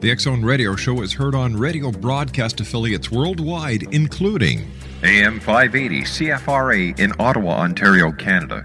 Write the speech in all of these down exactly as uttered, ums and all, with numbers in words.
The X-Zone Radio Show is heard on radio broadcast affiliates worldwide, including A M five eighty C F R A in Ottawa, Ontario, Canada,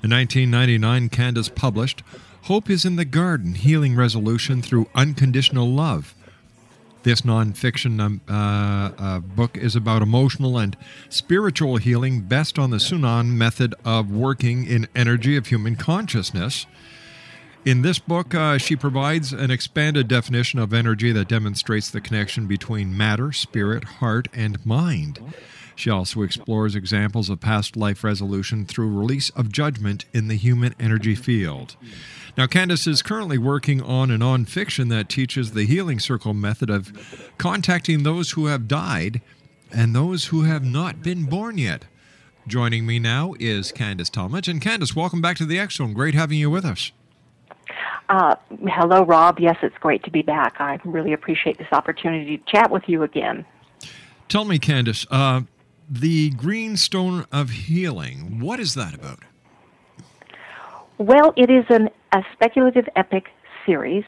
In nineteen ninety-nine, Candace published Hope is in the Garden, Healing Resolution Through Unconditional Love. This nonfiction um, uh, uh, book is about emotional and spiritual healing based on the Sunan method of working in energy of human consciousness. In this book, uh, she provides an expanded definition of energy that demonstrates the connection between matter, spirit, heart, and mind. She also explores examples of past life resolution through release of judgment in the human energy field. Now, Candace is currently working on a nonfiction that teaches the healing circle method of contacting those who have died and those who have not been born yet. Joining me now is Candace Talmadge. And Candace, welcome back to the X-Zone. Great having you with us. Uh, hello, Rob. Yes, it's great to be back. I really appreciate this opportunity to chat with you again. Tell me, Candace, uh, The Green Stone of Healing, what is that about? Well, it is an, a speculative epic series,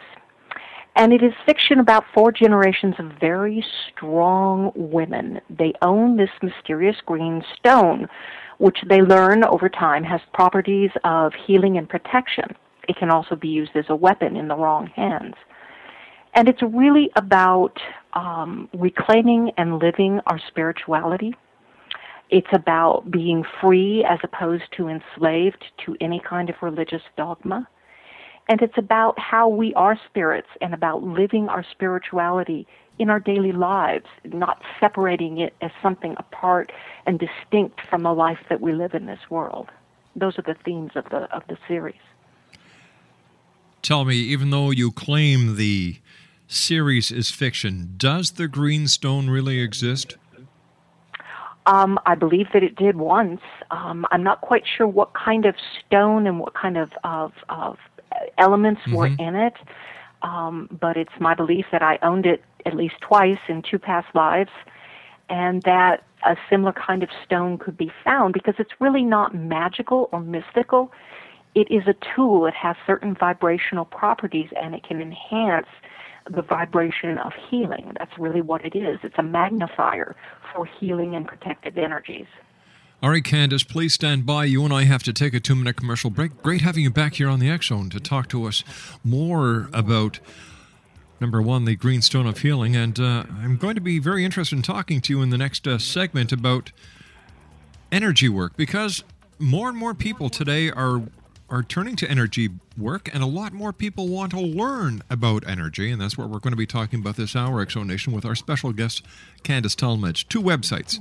and it is fiction about four generations of very strong women. They own this mysterious green stone, which they learn over time has properties of healing and protection. It can also be used as a weapon in the wrong hands. And it's really about um, reclaiming and living our spirituality, It's about being free as opposed to enslaved to any kind of religious dogma. And it's about how we are spirits and about living our spirituality in our daily lives, not separating it as something apart and distinct from the life that we live in this world. Those are the themes of the of the series. Tell me, even though you claim the series is fiction, does the Green Stone really exist? Um, I believe that it did once. Um, I'm not quite sure what kind of stone and what kind of, of, of elements mm-hmm. were in it, um, but it's my belief that I owned it at least twice in two past lives, and that a similar kind of stone could be found because it's really not magical or mystical. It is a tool. It has certain vibrational properties, and it can enhance the vibration of healing. That's really what it is. It's a magnifier for healing and protective energies. All right, Candace, please stand by. You and I have to take a two-minute commercial break. Great having you back here on the X-Zone to talk to us more about, number one, the Green Stone of Healing. And uh, I'm going to be very interested in talking to you in the next uh, segment about energy work, because more and more people today are are turning to energy work, and a lot more people want to learn about energy, and that's what we're going to be talking about this hour, X-Zone Nation, with our special guest, Candace Talmadge. Two websites,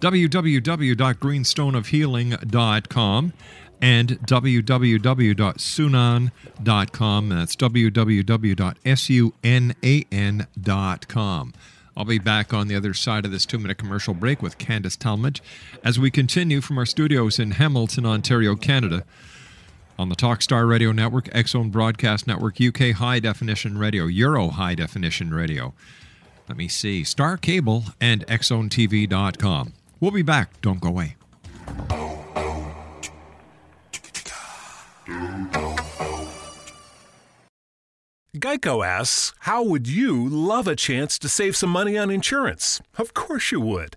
w w w dot green stone of healing dot com and w w w dot sunan dot com. That's w w w dot sunan dot com. I'll be back on the other side of this two-minute commercial break with Candace Talmadge as we continue from our studios in Hamilton, Ontario, Canada, on the Talkstar Radio Network, X-Zone Broadcast Network, U K High Definition Radio, Euro High Definition Radio. Let me see. Star Cable and X Zone T V dot com. We'll be back. Don't go away. Geico asks, how would you love a chance to save some money on insurance? Of course you would.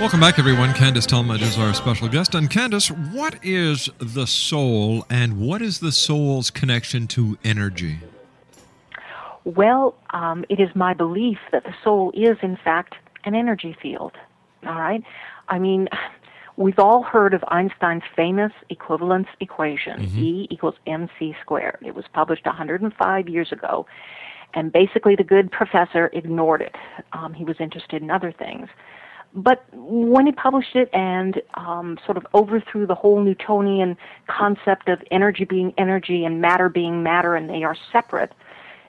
Welcome back, everyone. Candace Talmadge is our special guest. And Candace, what is the soul, and what is the soul's connection to energy? Well, um, it is my belief that the soul is, in fact, an energy field. All right? I mean, we've all heard of Einstein's famous equivalence equation, mm-hmm. E equals mc squared. It was published one hundred five years ago, and basically the good professor ignored it. Um, he was interested in other things. But when he published it and um, sort of overthrew the whole Newtonian concept of energy being energy and matter being matter and they are separate,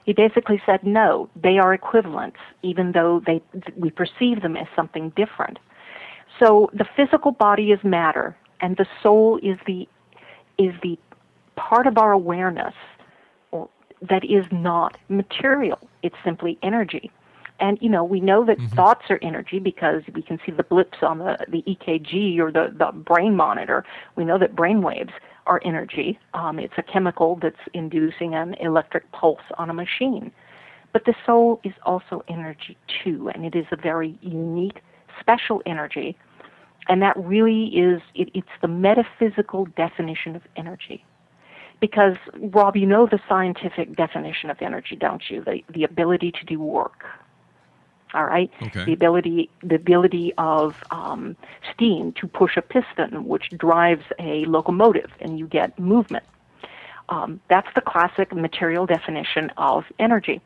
he basically said, no, they are equivalent, even though they we perceive them as something different. So the physical body is matter, and the soul is the is the part of our awareness, or that is not material. It's simply energy. And, you know, we know that mm-hmm. thoughts are energy because we can see the blips on the, the E K G or the, the brain monitor. We know that brain waves are energy. Um, it's a chemical that's inducing an electric pulse on a machine. But the soul is also energy, too, and it is a very unique, special energy. And that really is, it, it's the metaphysical definition of energy. Because, Rob, you know the scientific definition of energy, don't you? The, the ability to do work. All right, okay. the ability the ability of um, steam to push a piston, which drives a locomotive, and you get movement. Um, that's the classic material definition of energy.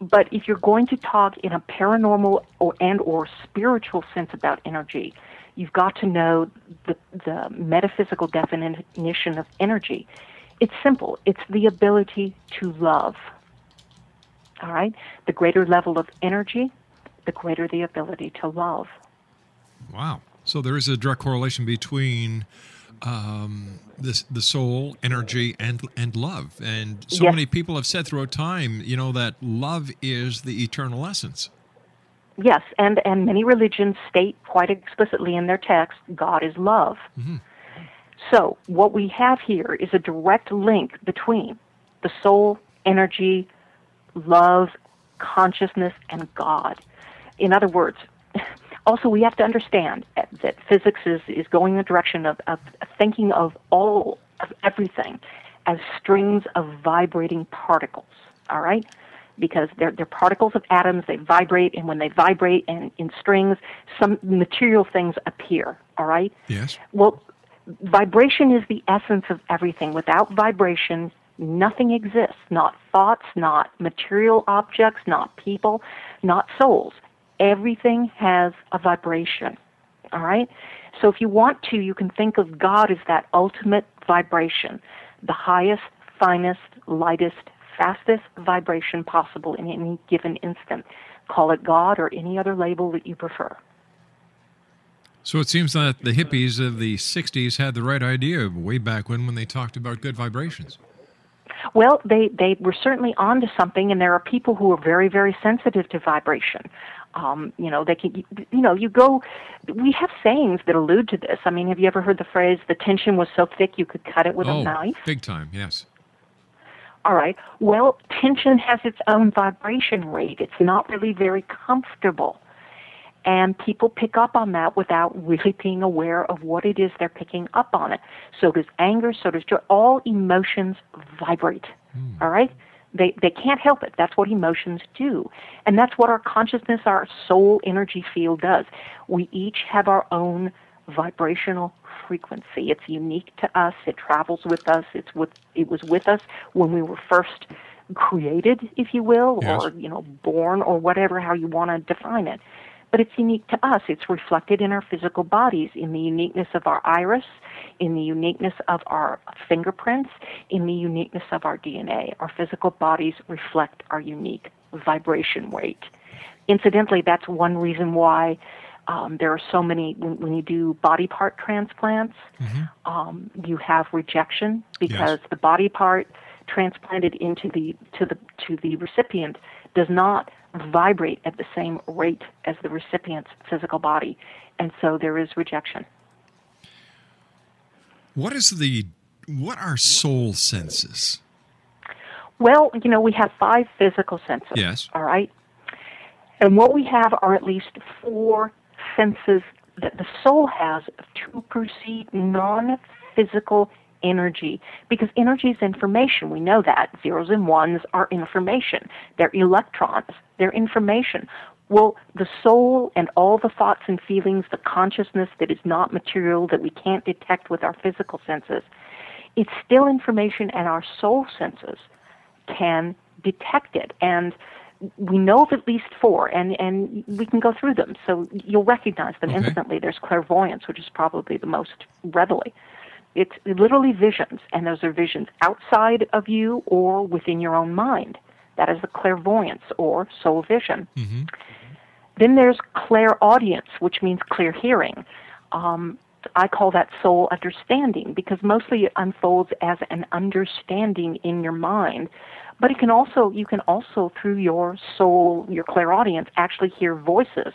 But if you're going to talk in a paranormal or and or spiritual sense about energy, you've got to know the, the metaphysical definition of energy. It's simple. It's the ability to love. All right? The greater level of energy, the greater the ability to love. Wow. So there is a direct correlation between um, this, the soul, energy, and and love. And so yes. many people have said throughout time, you know, that love is the eternal essence. Yes, and, and many religions state quite explicitly in their text, God is love. Mm-hmm. So what we have here is a direct link between the soul, energy, love, consciousness, and God. In other words, also we have to understand that physics is, is going in the direction of, of thinking of all of everything as strings of vibrating particles, all right? Because they're, they're particles of atoms, they vibrate, and when they vibrate and in strings, some material things appear, all right? Yes. Well, vibration is the essence of everything. Without vibration, nothing exists, not thoughts, not material objects, not people, not souls. Everything has a vibration, all right? So if you want to, you can think of God as that ultimate vibration, the highest, finest, lightest, fastest vibration possible in any given instant. Call it God or any other label that you prefer. So it seems that the hippies of the sixties had the right idea way back when when they talked about good vibrations. Well, they, they were certainly onto something, and there are people who are very, very sensitive to vibration. Um, you know, they can, you know, you go, we have sayings that allude to this. I mean, have you ever heard the phrase, the tension was so thick you could cut it with oh, a knife? Big time, yes. All right. Well, tension has its own vibration rate. It's not really very comfortable. And people pick up on that without really being aware of what it is they're picking up on it. So does anger, so does joy. All emotions vibrate, mm. all right? They they can't help it. That's what emotions do. And that's what our consciousness, our soul energy field does. We each have our own vibrational frequency. It's unique to us. It travels with us. It's with it was with us when we were first created, if you will, yes. or you know, born or whatever, how you want to define it. But it's unique to us. It's reflected in our physical bodies, in the uniqueness of our iris, in the uniqueness of our fingerprints, in the uniqueness of our D N A. Our physical bodies reflect our unique vibration rate. Incidentally, that's one reason why um, there are so many, when, when you do body part transplants, mm-hmm. um, you have rejection because yes. the body part transplanted into the to the to the recipient does not vibrate at the same rate as the recipient's physical body, and so there is rejection. What is the what are soul senses? Well, you know, we have five physical senses. Yes. All right. And what we have are at least four senses that the soul has to perceive non-physical energy, because energy is information. We know that. Zeros and ones are information. They're electrons. They're information. Well, the soul and all the thoughts and feelings, the consciousness that is not material, that we can't detect with our physical senses, it's still information, and our soul senses can detect it. And we know of at least four, and, and we can go through them. So you'll recognize them okay. instantly. There's clairvoyance, which is probably the most readily. It's literally visions, and those are visions outside of you or within your own mind. That is the clairvoyance or soul vision. Mm-hmm. Then there's clairaudience, which means clear hearing. Um, I call that soul understanding because mostly it unfolds as an understanding in your mind, But it can also, you can also, through your soul, your clairaudience, actually hear voices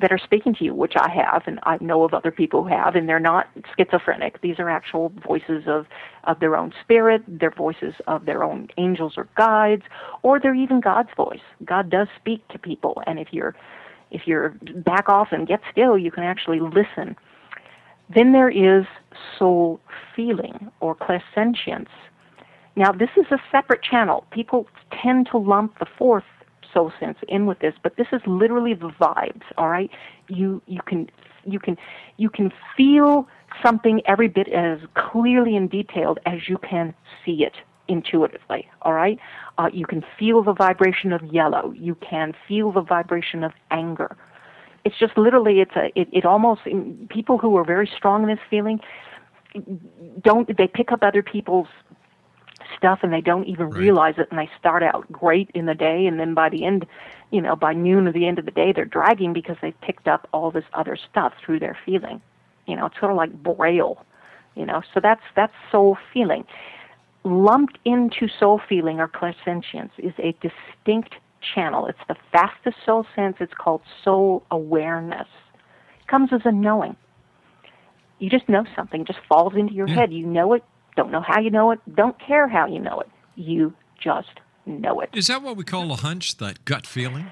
that are speaking to you, which I have, and I know of other people who have, and they're not schizophrenic. These are actual voices of, of their own spirit, they're voices of their own angels or guides, or they're even God's voice. God does speak to people, and if you're if you're back off and get still, you can actually listen. Then there is soul feeling or clairsentience. Now, this is a separate channel. People tend to lump the fourth soul sense in with this, but this is literally the vibes, all right? You you can you can you can feel something every bit as clearly and detailed as you can see it intuitively, all right? Uh, you can feel the vibration of yellow. You can feel the vibration of anger. It's just literally it's a it, it almost people who are very strong in this feeling don't they pick up other people's stuff and they don't even right. realize it, and they start out great in the day, and then by the end, you know, by noon or the end of the day, they're dragging because they've picked up all this other stuff through their feeling. You know, it's sort of like Braille, you know, so that's that's soul feeling. Lumped into soul feeling or clairsentience is a distinct channel. It's the fastest soul sense. It's called soul awareness. It comes as a knowing. You just know something, just falls into your yeah. head. You know it. Don't know how you know it. Don't care how you know it. You just know it. Is that what we call a hunch, that gut feeling?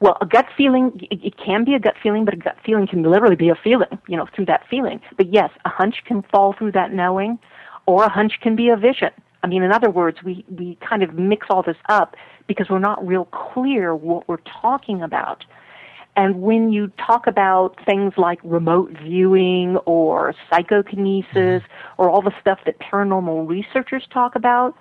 Well, a gut feeling, it, it can be a gut feeling, but a gut feeling can literally be a feeling, you know, through that feeling. But yes, a hunch can fall through that knowing, or a hunch can be a vision. I mean, in other words, we, we kind of mix all this up because we're not real clear what we're talking about. And when you talk about things like remote viewing or psychokinesis or all the stuff that paranormal researchers talk about,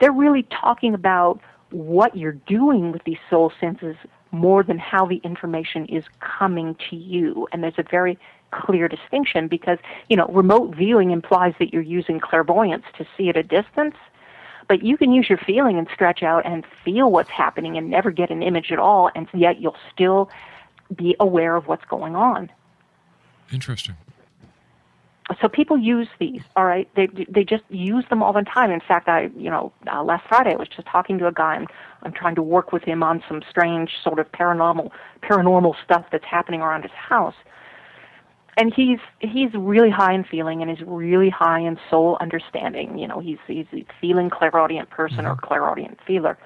they're really talking about what you're doing with these soul senses more than how the information is coming to you. And there's a very clear distinction because, you know, remote viewing implies that you're using clairvoyance to see at a distance. But you can use your feeling and stretch out and feel what's happening and never get an image at all, and yet you'll still be aware of what's going on. Interesting. So people use these, all right? They they just use them all the time. In fact, I, you know, uh, last Friday I was just talking to a guy. I'm, I'm trying to work with him on some strange sort of paranormal paranormal stuff that's happening around his house. And he's he's really high in feeling, and he's really high in soul understanding. You know, he's he's a feeling clairaudient person mm-hmm. or clairaudient feeler.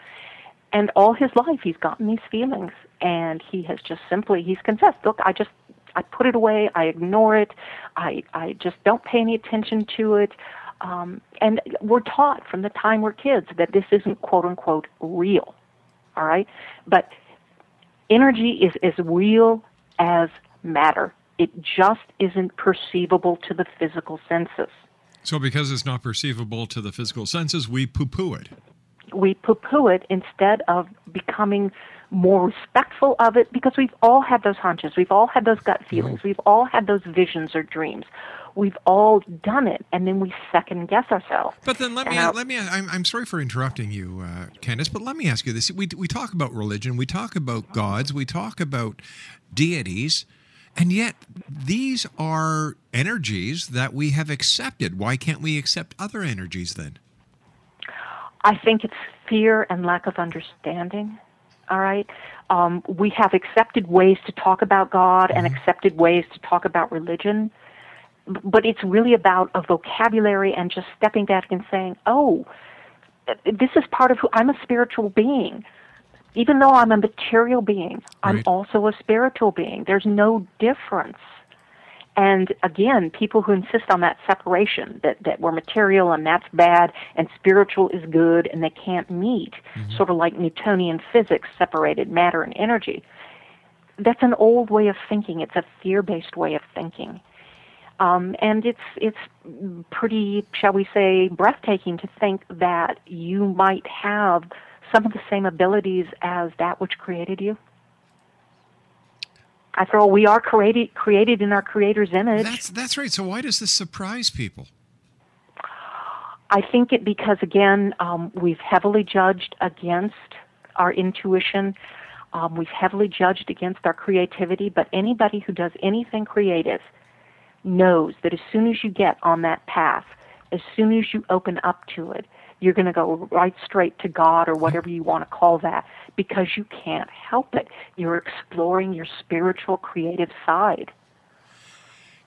And all his life he's gotten these feelings, and he has just simply, he's confessed, look, I just, I put it away, I ignore it, I, I just don't pay any attention to it. Um, and we're taught from the time we're kids that this isn't quote-unquote real, all right? But energy is as real as matter. It just isn't perceivable to the physical senses. So because it's not perceivable to the physical senses, we poo-poo it. We poo-poo it instead of becoming more respectful of it, because we've all had those hunches. We've all had those gut feelings. We've all had those visions or dreams. We've all done it, and then we second-guess ourselves. But then let me, I, let me. I'm, I'm sorry for interrupting you, uh, Candace, but let me ask you this. We, we talk about religion. We talk about gods. We talk about deities. And yet, these are energies that we have accepted. Why can't we accept other energies then? I think it's fear and lack of understanding, all right? Um, we have accepted ways to talk about God and mm-hmm. accepted ways to talk about religion, but it's really about a vocabulary and just stepping back and saying, oh, this is part of who I'm a spiritual being. Even though I'm a material being, I'm right. also a spiritual being. There's no difference. And again, people who insist on that separation, that, that we're material and that's bad and spiritual is good and they can't meet, mm-hmm. sort of like Newtonian physics separated matter and energy. That's an old way of thinking. It's a fear-based way of thinking. Um, and it's it's pretty, shall we say, breathtaking to think that you might have some of the same abilities as that which created you. After all, we are created created in our Creator's image. That's that's right. So why does this surprise people? I think it because, again, um, we've heavily judged against our intuition. Um, we've heavily judged against our creativity. But anybody who does anything creative knows that as soon as you get on that path, as soon as you open up to it, You're going to go right straight to God or whatever you want to call that because you can't help it. You're exploring your spiritual, creative side.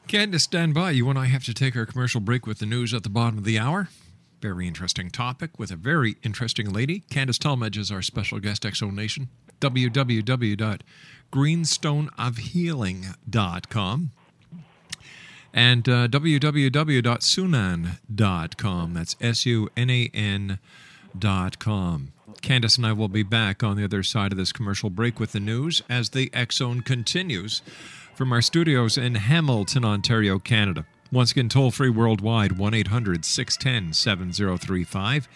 Candace, stand by. You and I have to take our commercial break with the news at the bottom of the hour. Very interesting topic with a very interesting lady. Candace Talmadge is our special guest, X-Zone Nation. w w w dot green stone of healing dot com and uh, w w w dot sunan dot com. That's S U N A N dot com. Candace and I will be back on the other side of this commercial break with the news as the X-Zone continues from our studios in Hamilton, Ontario, Canada. Once again, toll-free worldwide, one eight hundred six one zero seven zero three five.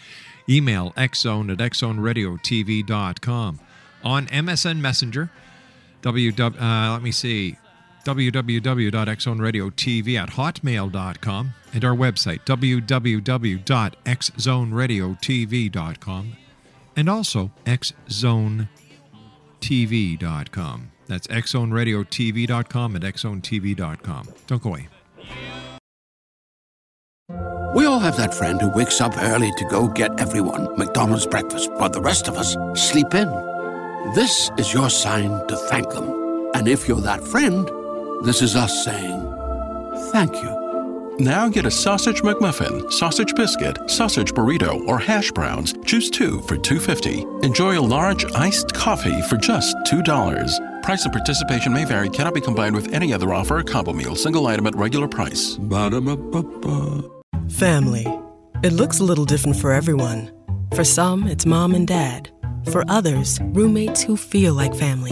Email x zone at x zone radio t v dot com. On M S N Messenger, w, uh, let me see, w w w dot x zone radio t v at hotmail dot com. And our website, w w w dot x zone radio t v dot com. And also, x zone t v dot com. That's x zone radio t v dot com and x zone t v dot com. Don't go away. We all have that friend who wakes up early to go get everyone McDonald's breakfast, but the rest of us sleep in. This is your sign to thank them. And if you're that friend, this is us saying thank you. Now get a sausage McMuffin, sausage biscuit, sausage burrito, or hash browns. Choose two for two dollars and fifty cents. Enjoy a large iced coffee for just two dollars. Price and participation may vary. Cannot be combined with any other offer or combo meal. Single item at regular price. Ba-da-ba-ba-ba. Family. It looks a little different for everyone. For some, it's mom and dad. For others, roommates who feel like family.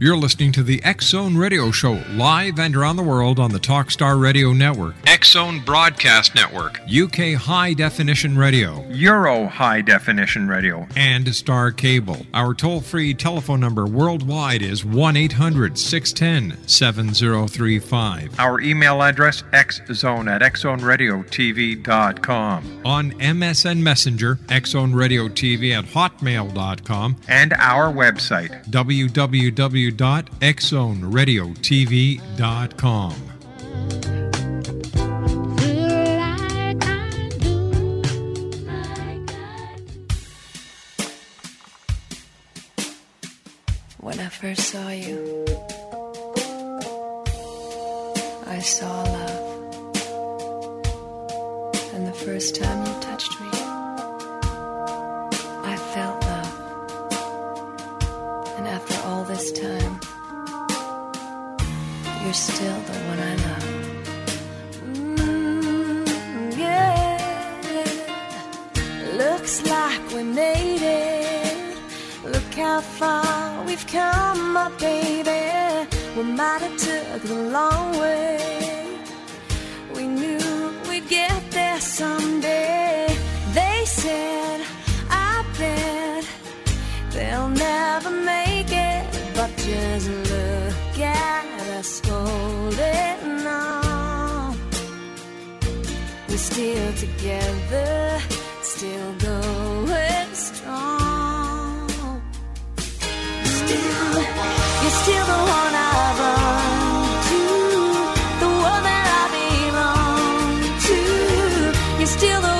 You're listening to the X-Zone Radio Show, live and around the world on the Talkstar Radio Network, X-Zone Broadcast Network, U K High Definition Radio, Euro High Definition Radio, and Star Cable. Our toll-free telephone number worldwide is one eight hundred six one zero seven zero three five. Our email address, x zone at x zone radio t v dot com. On M S N Messenger, x zone radio t v at hotmail dot com. And our website, w w w dot w w w dot x zone radio t v dot com. When I first saw you, I saw love, and the first time you touched me, I felt love. And after all this time, you're still the one I love. Mm, yeah. Looks like we made it. Look how far we've come, my baby. We might have took the long way. We knew we'd get there someday. They said, I bet they'll never make it. But just look at us holding on. We're still together, still going strong. Still, you're still the one I run to, the one that I belong to. You're still the one I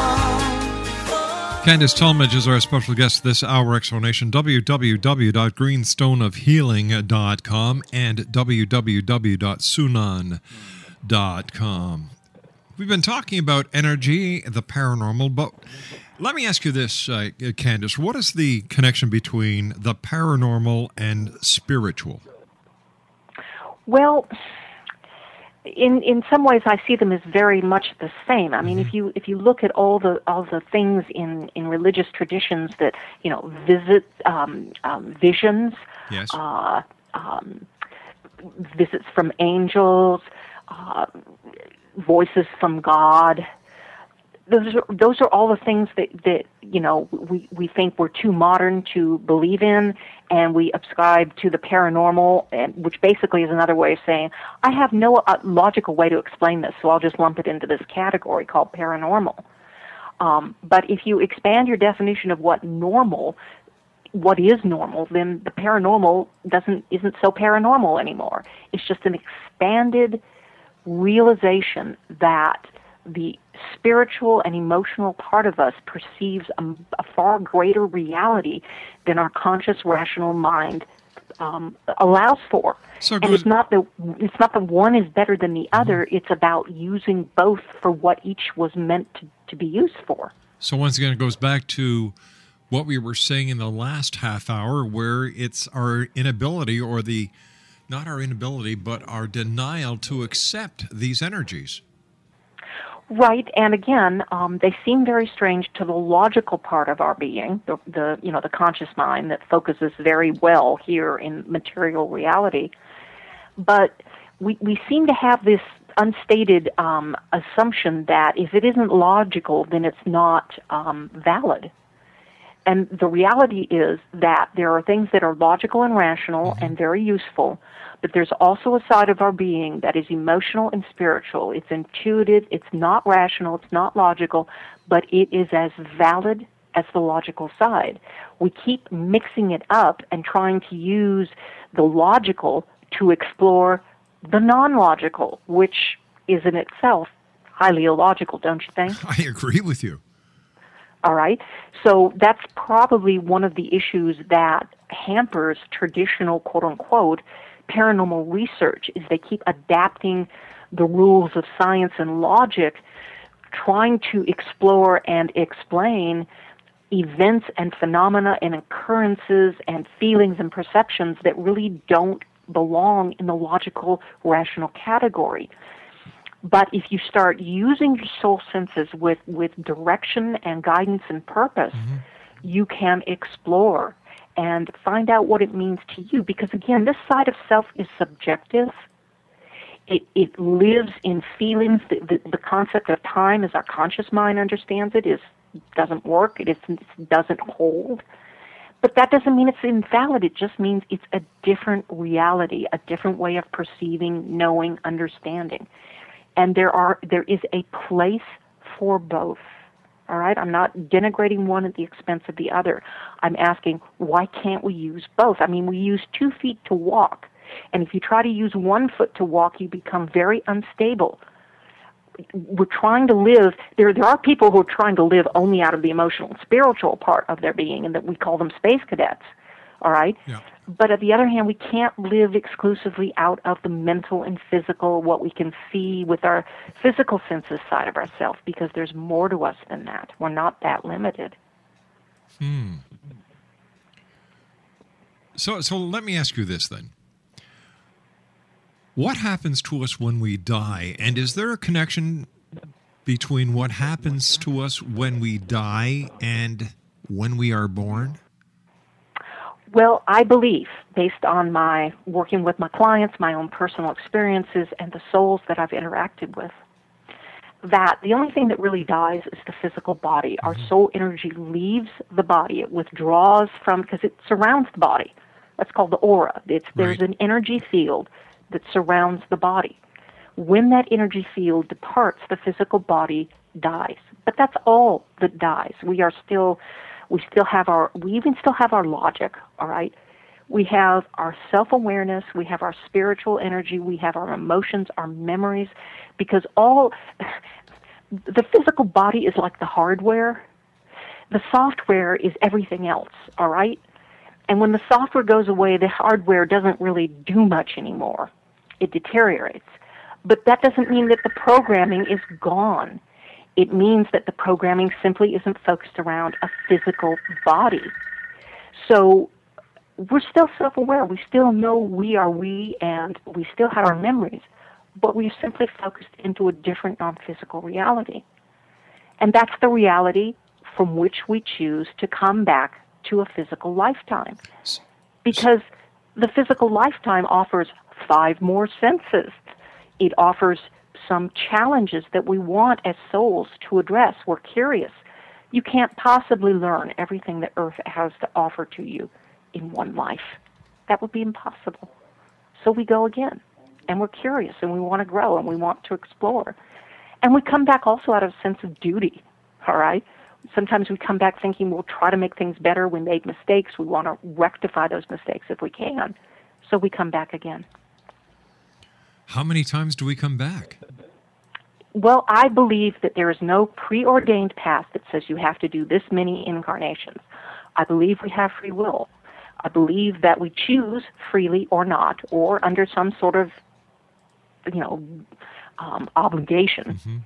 want. Candace Talmadge is our special guest this hour, explanation, w w w dot green stone of healing dot com and w w w dot sunan dot com. We've been talking about energy, the paranormal, but let me ask you this, uh, Candace. What is the connection between the paranormal and spiritual? Well, In in some ways, I see them as very much the same. I mean, if you if you look at all the all the things in, in religious traditions that, you know, visit um, um, visions, yes, uh, um, visits from angels, uh, voices from God, those are, those are all the things that, that you know, we, we think we're too modern to believe in, and we ascribe to the paranormal, and, which basically is another way of saying, I have no uh, logical way to explain this, so I'll just lump it into this category called paranormal. Um, but if you expand your definition of what normal, what is normal, then the paranormal doesn't isn't so paranormal anymore. It's just an expanded realization that the spiritual and emotional part of us perceives a, a far greater reality than our conscious, rational mind um, allows for. So and it's not that it's not that one is better than the other. It's about using both for what each was meant to, to be used for. So once again, it goes back to what we were saying in the last half hour, where it's our inability or the, not our inability, but our denial to accept these energies. Right, and again, um, they seem very strange to the logical part of our being, the, the you know the conscious mind that focuses very well here in material reality. But we we seem to have this unstated um, assumption that if it isn't logical, then it's not um, valid. And the reality is that there are things that are logical and rational and very useful, but there's also a side of our being that is emotional and spiritual. It's intuitive, it's not rational, it's not logical, but it is as valid as the logical side. We keep mixing it up and trying to use the logical to explore the non-logical, which is in itself highly illogical, don't you think? I agree with you. All right, so that's probably one of the issues that hampers traditional, quote-unquote, paranormal research, is they keep adapting the rules of science and logic, trying to explore and explain events and phenomena and occurrences and feelings and perceptions that really don't belong in the logical, rational category. But if you start using your soul senses with, with direction and guidance and purpose, mm-hmm. you can explore and find out what it means to you. Because, again, this side of self is subjective. It, it lives in feelings. The, the, the concept of time, as our conscious mind understands it, is doesn't work. It, is, it doesn't hold. But that doesn't mean it's invalid. It just means it's a different reality, a different way of perceiving, knowing, understanding. And there are there is a place for both, all right? I'm not denigrating one at the expense of the other. I'm asking, why can't we use both? I mean, we use two feet to walk, and if you try to use one foot to walk, you become very unstable. We're trying to live. There there are people who are trying to live only out of the emotional and spiritual part of their being, and that we call them space cadets, all right? Yeah. But on the other hand, we can't live exclusively out of the mental and physical, what we can see with our physical senses side of ourselves, because there's more to us than that. We're not that limited. Hmm. So, so let me ask you this then. What happens to us when we die? And is there a connection between what happens to us when we die and when we are born? Well, I believe, based on my working with my clients, my own personal experiences, and the souls that I've interacted with, that the only thing that really dies is the physical body. Our soul energy leaves the body. It withdraws from, because it surrounds the body. That's called the aura. It's, there's right. an energy field that surrounds the body. When that energy field departs, the physical body dies. But that's all that dies. We are still... We still have our, we even still have our logic, all right? We have our self-awareness, we have our spiritual energy, we have our emotions, our memories, because all, the physical body is like the hardware. The software is everything else, all right? And when the software goes away, the hardware doesn't really do much anymore. It deteriorates. But that doesn't mean that the programming is gone. It means that the programming simply isn't focused around a physical body. So we're still self-aware. We still know we are we, and we still have our memories, but we're simply focused into a different non-physical reality. And that's the reality from which we choose to come back to a physical lifetime, because the physical lifetime offers five more senses. It offers some challenges that we want as souls to address. We're curious. You can't possibly learn everything that Earth has to offer to you in one life. That would be impossible. So we go again, and we're curious, and we want to grow, and we want to explore. And we come back also out of a sense of duty, all right? Sometimes we come back thinking we'll try to make things better. We made mistakes. We want to rectify those mistakes if we can. So we come back again. How many times do we come back? Well, I believe that there is no preordained path that says you have to do this many incarnations. I believe we have free will. I believe that we choose freely or not, or under some sort of, you know, um, obligation, mm-hmm.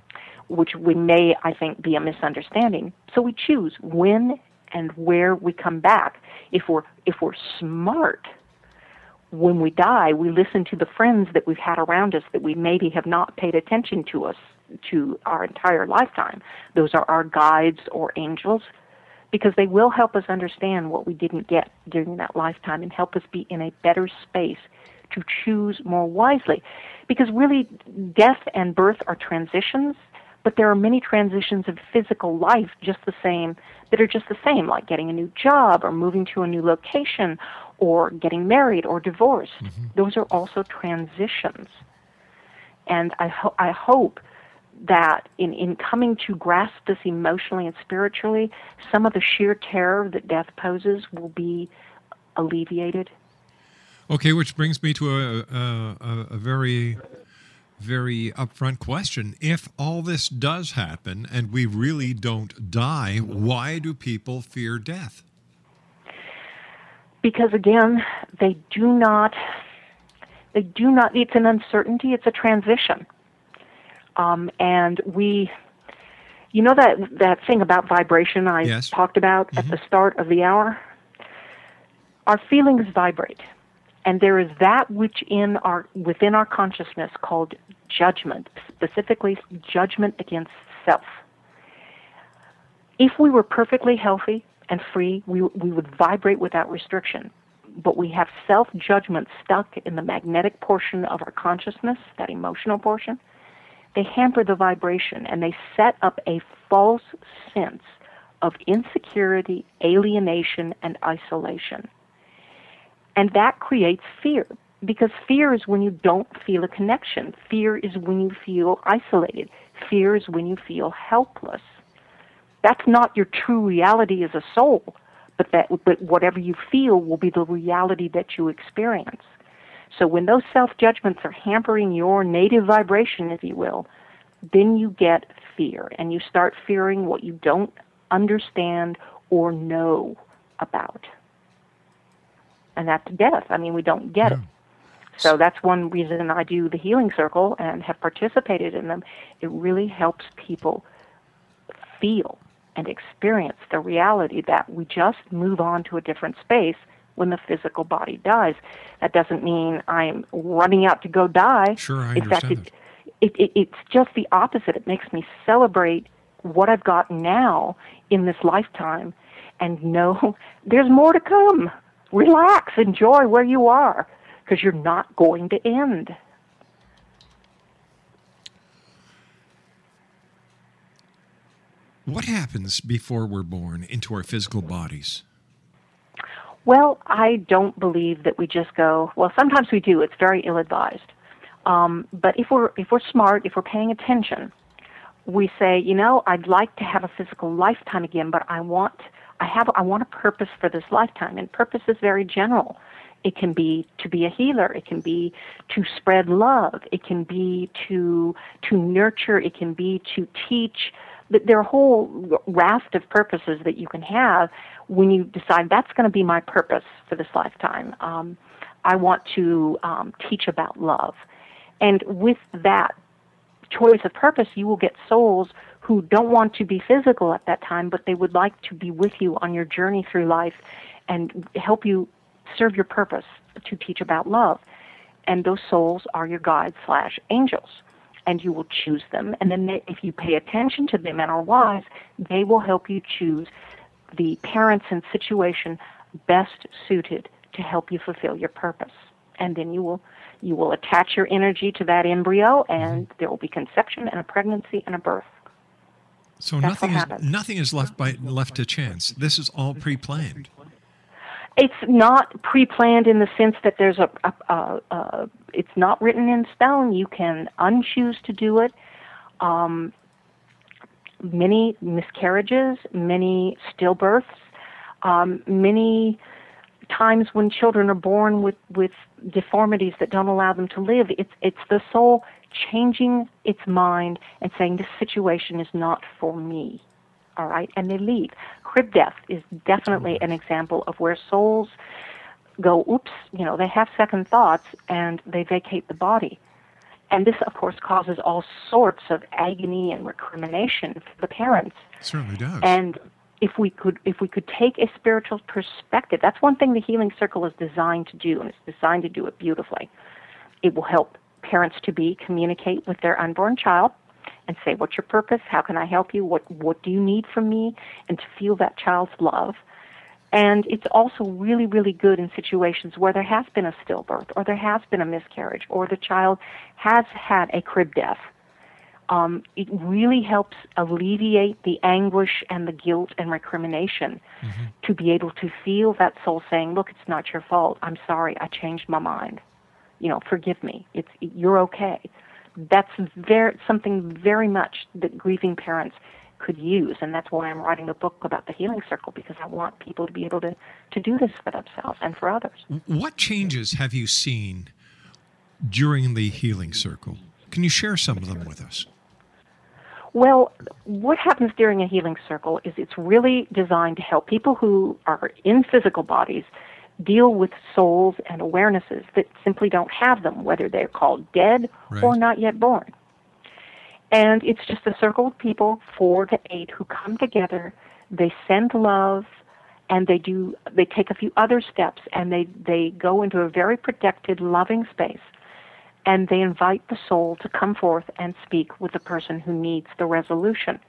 which we may, I think, be a misunderstanding. So we choose when and where we come back. If we're if we're smart, when we die, we listen to the friends that we've had around us that we maybe have not paid attention to us to our entire lifetime. Those are our guides or angels, because they will help us understand what we didn't get during that lifetime and help us be in a better space to choose more wisely. Because really, death and birth are transitions, but there are many transitions of physical life just the same that are just the same, like getting a new job or moving to a new location or getting married or divorced. Mm-hmm. Those are also transitions. And I, ho- I hope that in, in coming to grasp this emotionally and spiritually, some of the sheer terror that death poses will be alleviated. Okay, which brings me to a, a, a very, very upfront question. If all this does happen and we really don't die, why do people fear death? Because, again, they do not, they do not, it's an uncertainty, it's a transition. Um, and we, you know that, that thing about vibration I yes. talked about mm-hmm. at the start of the hour? Our feelings vibrate, and there is that which in our within our consciousness called judgment, specifically judgment against self. If we were perfectly healthy and free, we we would vibrate without restriction. But we have self-judgment stuck in the magnetic portion of our consciousness, that emotional portion. They hamper the vibration, and they set up a false sense of insecurity, alienation, and isolation. And that creates fear, because fear is when you don't feel a connection. Fear is when you feel isolated. Fear is when you feel helpless. That's not your true reality as a soul, but that, but whatever you feel will be the reality that you experience. So when those self-judgments are hampering your native vibration, if you will, then you get fear, and you start fearing what you don't understand or know about. And that's death. I mean, we don't get yeah. it. So that's one reason I do the Healing Circle and have participated in them. It really helps people feel and experience the reality that we just move on to a different space when the physical body dies. That doesn't mean I'm running out to go die. Sure, I In fact, understand it, it, it, it's just the opposite. It makes me celebrate what I've got now in this lifetime and know there's more to come. Relax, enjoy where you are, because you're not going to end. What happens before we're born into our physical bodies? Well, I don't believe that we just go, well, sometimes we do. It's very ill-advised. Um, but if we're, if we're smart, if we're paying attention, we say, you know, I'd like to have a physical lifetime again, but I want, I have, I want a purpose for this lifetime. And purpose is very general. It can be to be a healer. It can be to spread love. It can be to, to nurture. It can be to teach. There are a whole raft of purposes that you can have when you decide that's going to be my purpose for this lifetime. Um, I want to um, teach about love. And with that choice of purpose, you will get souls who don't want to be physical at that time, but they would like to be with you on your journey through life and help you serve your purpose to teach about love. And those souls are your guides slash angels. And you will choose them. And then they, if you pay attention to them and are wise, they will help you choose the parents and situation best suited to help you fulfill your purpose. and then you will you will attach your energy to that embryo, and there will be conception and a pregnancy and a birth. So That's nothing is nothing is left by left to chance. This is all pre-planned. It's not pre-planned in the sense that there's a, a, a, a it's not written in stone. You can unchoose to do it. Um, many miscarriages, many stillbirths, um, many times when children are born with, with deformities that don't allow them to live. It's it's the soul changing its mind and saying, this situation is not for me. All right, and they leave. Crib death is definitely an example of where souls go, oops, you know, they have second thoughts and they vacate the body. And this, of course, causes all sorts of agony and recrimination for the parents. It certainly does. And if we could, if we could take a spiritual perspective, that's one thing the Healing Circle is designed to do, and it's designed to do it beautifully. It will help parents-to-be communicate with their unborn child and say, what's your purpose? How can I help you? What what do you need from me? And to feel that child's love. And it's also really, really good in situations where there has been a stillbirth or there has been a miscarriage or the child has had a crib death. Um, it really helps alleviate the anguish and the guilt and recrimination mm-hmm. to be able to feel that soul saying, look, it's not your fault. I'm sorry. I changed my mind. You know, forgive me. It's you're okay. That's very, something very much that grieving parents could use, and that's why I'm writing a book about the Healing Circle, because I want people to be able to, to do this for themselves and for others. What changes have you seen during the Healing Circle? Can you share some of them with us? Well, what happens during a Healing Circle is it's really designed to help people who are in physical bodies deal with souls and awarenesses that simply don't have them, whether they're called dead right. or not yet born. And it's just a circle of people, four to eight, who come together, they send love, and they do. They take a few other steps, and they, they go into a very protected, loving space, and they invite the soul to come forth and speak with the person who needs the resolution.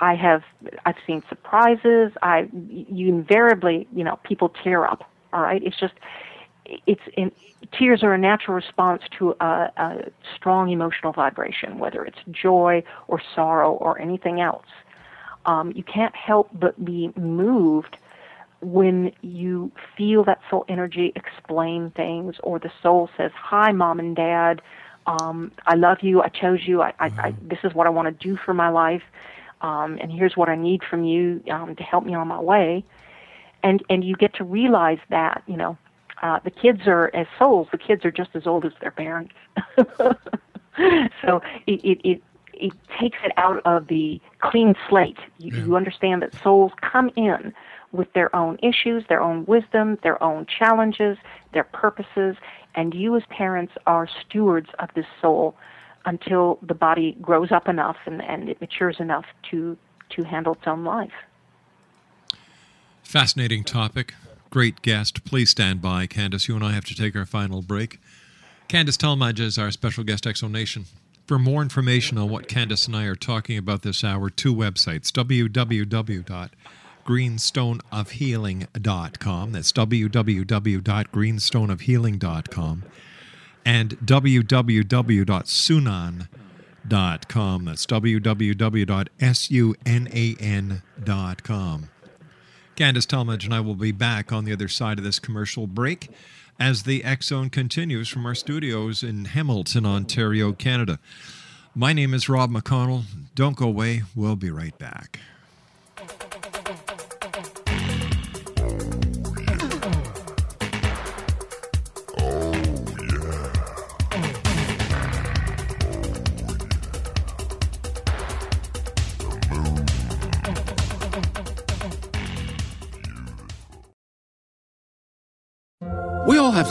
I have, I've seen surprises. I, you invariably, you know, people tear up. All right, it's just, it's in, tears are a natural response to a, a strong emotional vibration, whether it's joy or sorrow or anything else. Um, you can't help but be moved when you feel that soul energy explain things, or the soul says, "Hi, Mom and Dad, um, I love you. I chose you. I, I, I, this is what I want to do for my life, um, and here's what I need from you um, to help me on my way." And and you get to realize that, you know, uh, the kids are, as souls, the kids are just as old as their parents. So it, it, it, it takes it out of the clean slate. You, yeah. you understand that souls come in with their own issues, their own wisdom, their own challenges, their purposes, and you as parents are stewards of this soul until the body grows up enough and, and it matures enough to, to handle its own life. Fascinating topic. Great guest. Please stand by, Candace. You and I have to take our final break. Candace Talmadge is our special guest, X-Zone Nation. For more information on what Candace and I are talking about this hour, two websites, w w w dot green stone of healing dot com. That's w w w dot green stone of healing dot com. And w w w dot sunan dot com. That's w w w dot sunan dot com. Candace Talmadge and I will be back on the other side of this commercial break as the X-Zone continues from our studios in Hamilton, Ontario, Canada. My name is Rob McConnell. Don't go away. We'll be right back. Have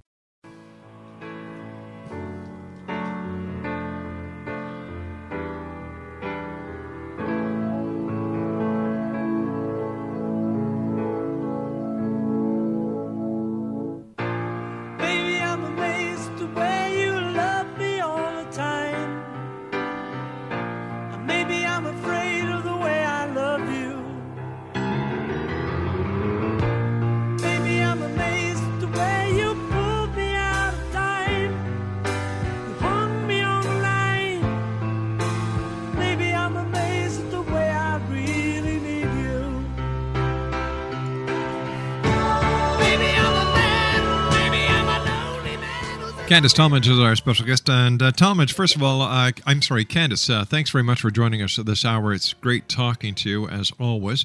Candace Talmadge is our special guest. And uh, Talmadge, first of all, uh, I'm sorry, Candace, uh, thanks very much for joining us this hour. It's great talking to you, as always.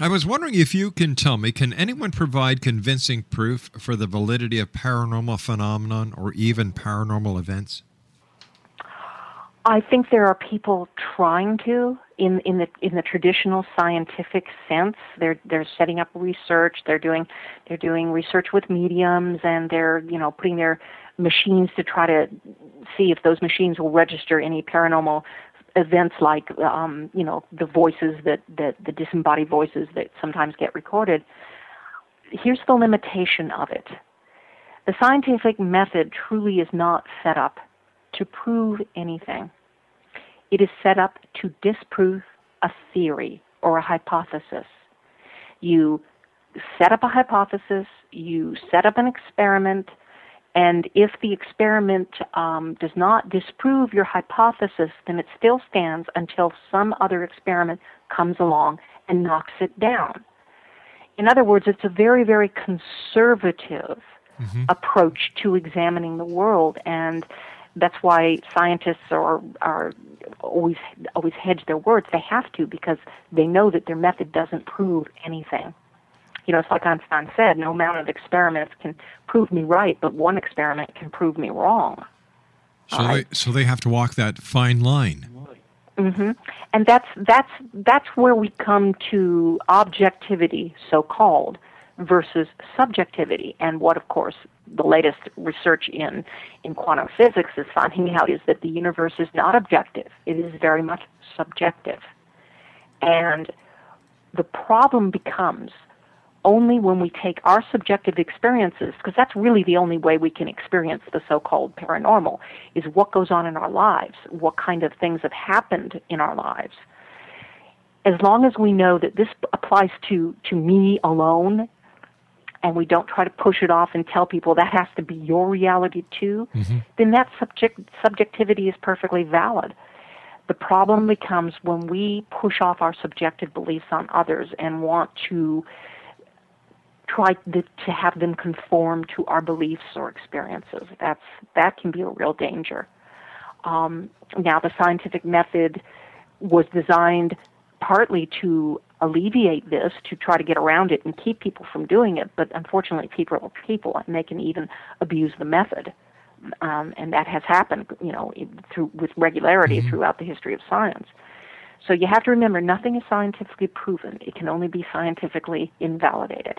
I was wondering if you can tell me, can anyone provide convincing proof for the validity of paranormal phenomenon or even paranormal events? I think there are people trying to, in, in the in the traditional scientific sense. They're they're setting up research. They're doing they're doing research with mediums, and they're you know putting their machines to try to see if those machines will register any paranormal events, like um, you know the voices that, that the disembodied voices that sometimes get recorded. Here's the limitation of it: the scientific method truly is not set up to prove anything. It is set up to disprove a theory or a hypothesis. You set up a hypothesis, you set up an experiment, and if the experiment um, does not disprove your hypothesis, then it still stands until some other experiment comes along and knocks it down. In other words, it's a very, very conservative mm-hmm. approach to examining the world, and that's why scientists are are always always hedge their words. They have to, because they know that their method doesn't prove anything. You know, it's like Einstein said, no amount of experiments can prove me right, but one experiment can prove me wrong. So, uh, they, so they have to walk that fine line. Mm-hmm. And that's that's that's where we come to objectivity, so-called, versus subjectivity, and what, of course, the latest research in, in quantum physics is finding out is that the universe is not objective. It is very much subjective. And the problem becomes only when we take our subjective experiences, because that's really the only way we can experience the so-called paranormal, is what goes on in our lives, what kind of things have happened in our lives. As long as we know that this applies to, to me alone, and we don't try to push it off and tell people that has to be your reality too, mm-hmm. then that subject, subjectivity is perfectly valid. The problem becomes when we push off our subjective beliefs on others and want to try to, to have them conform to our beliefs or experiences. That's that can be a real danger. Um, now, the scientific method was designed partly to alleviate this, to try to get around it and keep people from doing it, but unfortunately people are people, and they can even abuse the method, um, and that has happened, you know, through, with regularity mm-hmm. throughout the history of science. So you have to remember, nothing is scientifically proven. It can only be scientifically invalidated,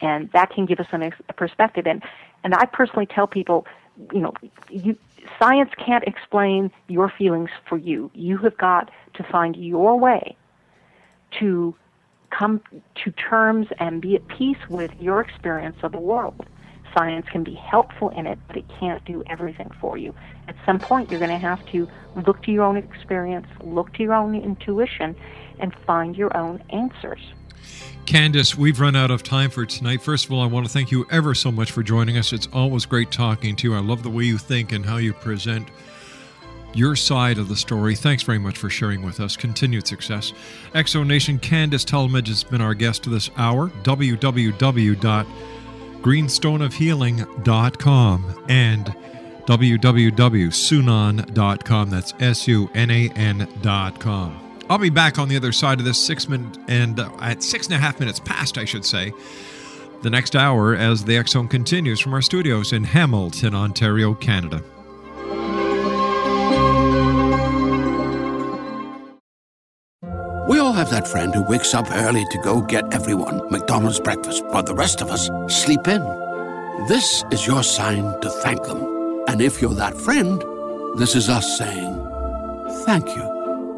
and that can give us an ex- a perspective. And, and I personally tell people, you know, you, science can't explain your feelings for you. You have got to find your way to come to terms and be at peace with your experience of the world. Science can be helpful in it, but it can't do everything for you. At some point, you're going to have to look to your own experience, look to your own intuition, and find your own answers. Candace, we've run out of time for tonight. First of all, I want to thank you ever so much for joining us. It's always great talking to you. I love the way you think and how you present your side of the story. Thanks very much for sharing with us. Continued success. X O Nation, Candace Talmadge has been our guest this hour. w w w dot green stone of healing dot com and w w w dot sunan dot com. That's S U N A N dot com. I'll be back on the other side of this six minute and uh, at six and a half minutes past, I should say, the next hour as the X Zone continues from our studios in Hamilton, Ontario, Canada. We all have that friend who wakes up early to go get everyone McDonald's breakfast, while the rest of us sleep in. This is your sign to thank them. And if you're that friend, this is us saying thank you.